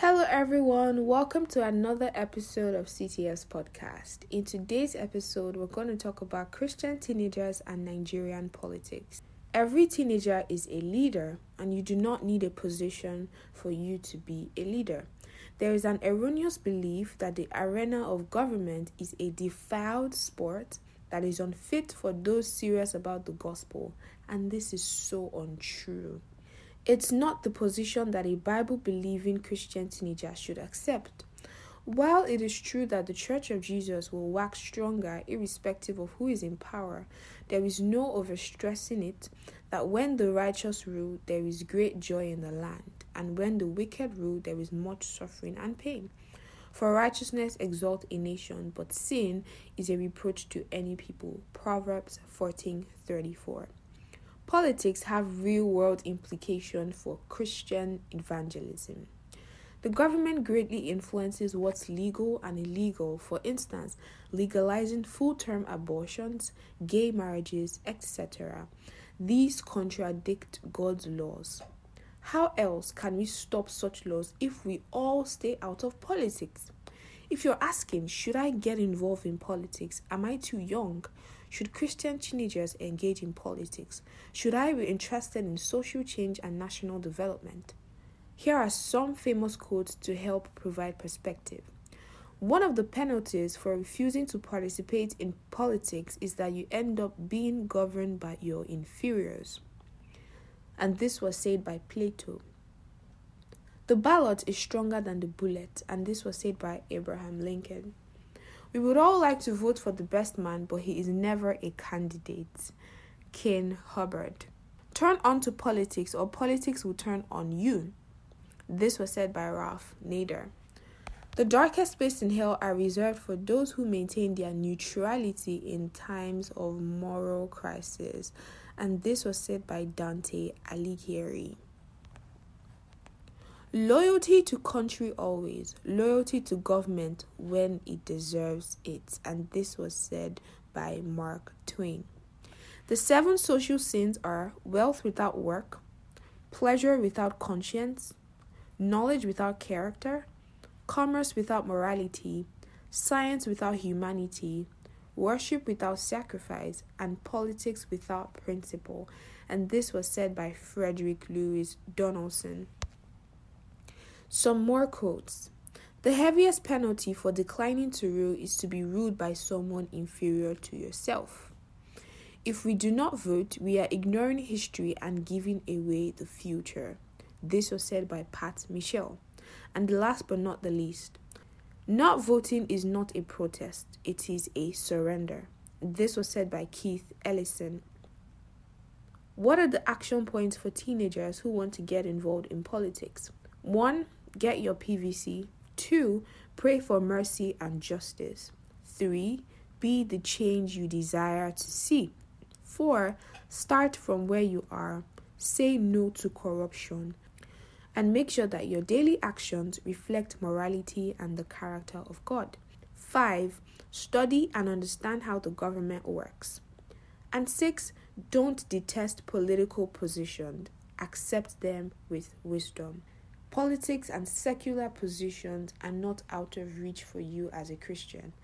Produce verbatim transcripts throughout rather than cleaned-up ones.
Hello everyone, welcome to another episode of C T S Podcast. In today's episode, we're going to talk about Christian teenagers and Nigerian politics. Every teenager is a leader, and you do not need a position for you to be a leader. There is an erroneous belief that the arena of government is a defiled sport that is unfit for those serious about the gospel, and this is so untrue. It's not the position that a Bible-believing Christian teenager should accept. While it is true that the Church of Jesus will wax stronger irrespective of who is in power, there is no overstressing it that when the righteous rule, there is great joy in the land, and when the wicked rule, there is much suffering and pain. For righteousness exalts a nation, but sin is a reproach to any people. Proverbs fourteen thirty-four. Politics have real-world implications for Christian evangelism. The government greatly influences what's legal and illegal, for instance, legalizing full-term abortions, gay marriages, et cetera. These contradict God's laws. How else can we stop such laws if we all stay out of politics? If you're asking, should I get involved in politics? Am I too young? Should Christian teenagers engage in politics? Should I be interested in social change and national development? Here are some famous quotes to help provide perspective. One of the penalties for refusing to participate in politics is that you end up being governed by your inferiors. And this was said by Plato. The ballot is stronger than the bullet, and this was said by Abraham Lincoln. We would all like to vote for the best man, but he is never a candidate. Ken Hubbard. Turn on to politics or politics will turn on you. This was said by Ralph Nader. The darkest spaces in hell are reserved for those who maintain their neutrality in times of moral crisis. And this was said by Dante Alighieri. Loyalty to country always, loyalty to government when it deserves it, and this was said by Mark Twain. The seven social sins are wealth without work, pleasure without conscience, knowledge without character, commerce without morality, science without humanity, worship without sacrifice, and politics without principle, and this was said by Frederick Lewis Donaldson. Some more quotes. The heaviest penalty for declining to rule is to be ruled by someone inferior to yourself. If we do not vote, we are ignoring history and giving away the future. This was said by Pat Michel. And last but not the least, not voting is not a protest, it is a surrender. This was said by Keith Ellison. What are the action points for teenagers who want to get involved in politics? One, get your P V C. Two, pray for mercy and justice. Three, be the change you desire to see. Four, start from where you are. Say no to corruption. And make sure that your daily actions reflect morality and the character of God. Five, study and understand how the government works. And six, don't detest political positions. Accept them with wisdom. Politics and secular positions are not out of reach for you as a Christian.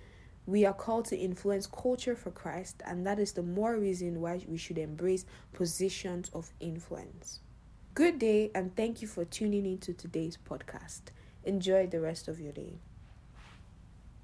We are called to influence culture for Christ, and that is the more reason why we should embrace positions of influence. Good day, and thank you for tuning into today's podcast. Enjoy the rest of your day.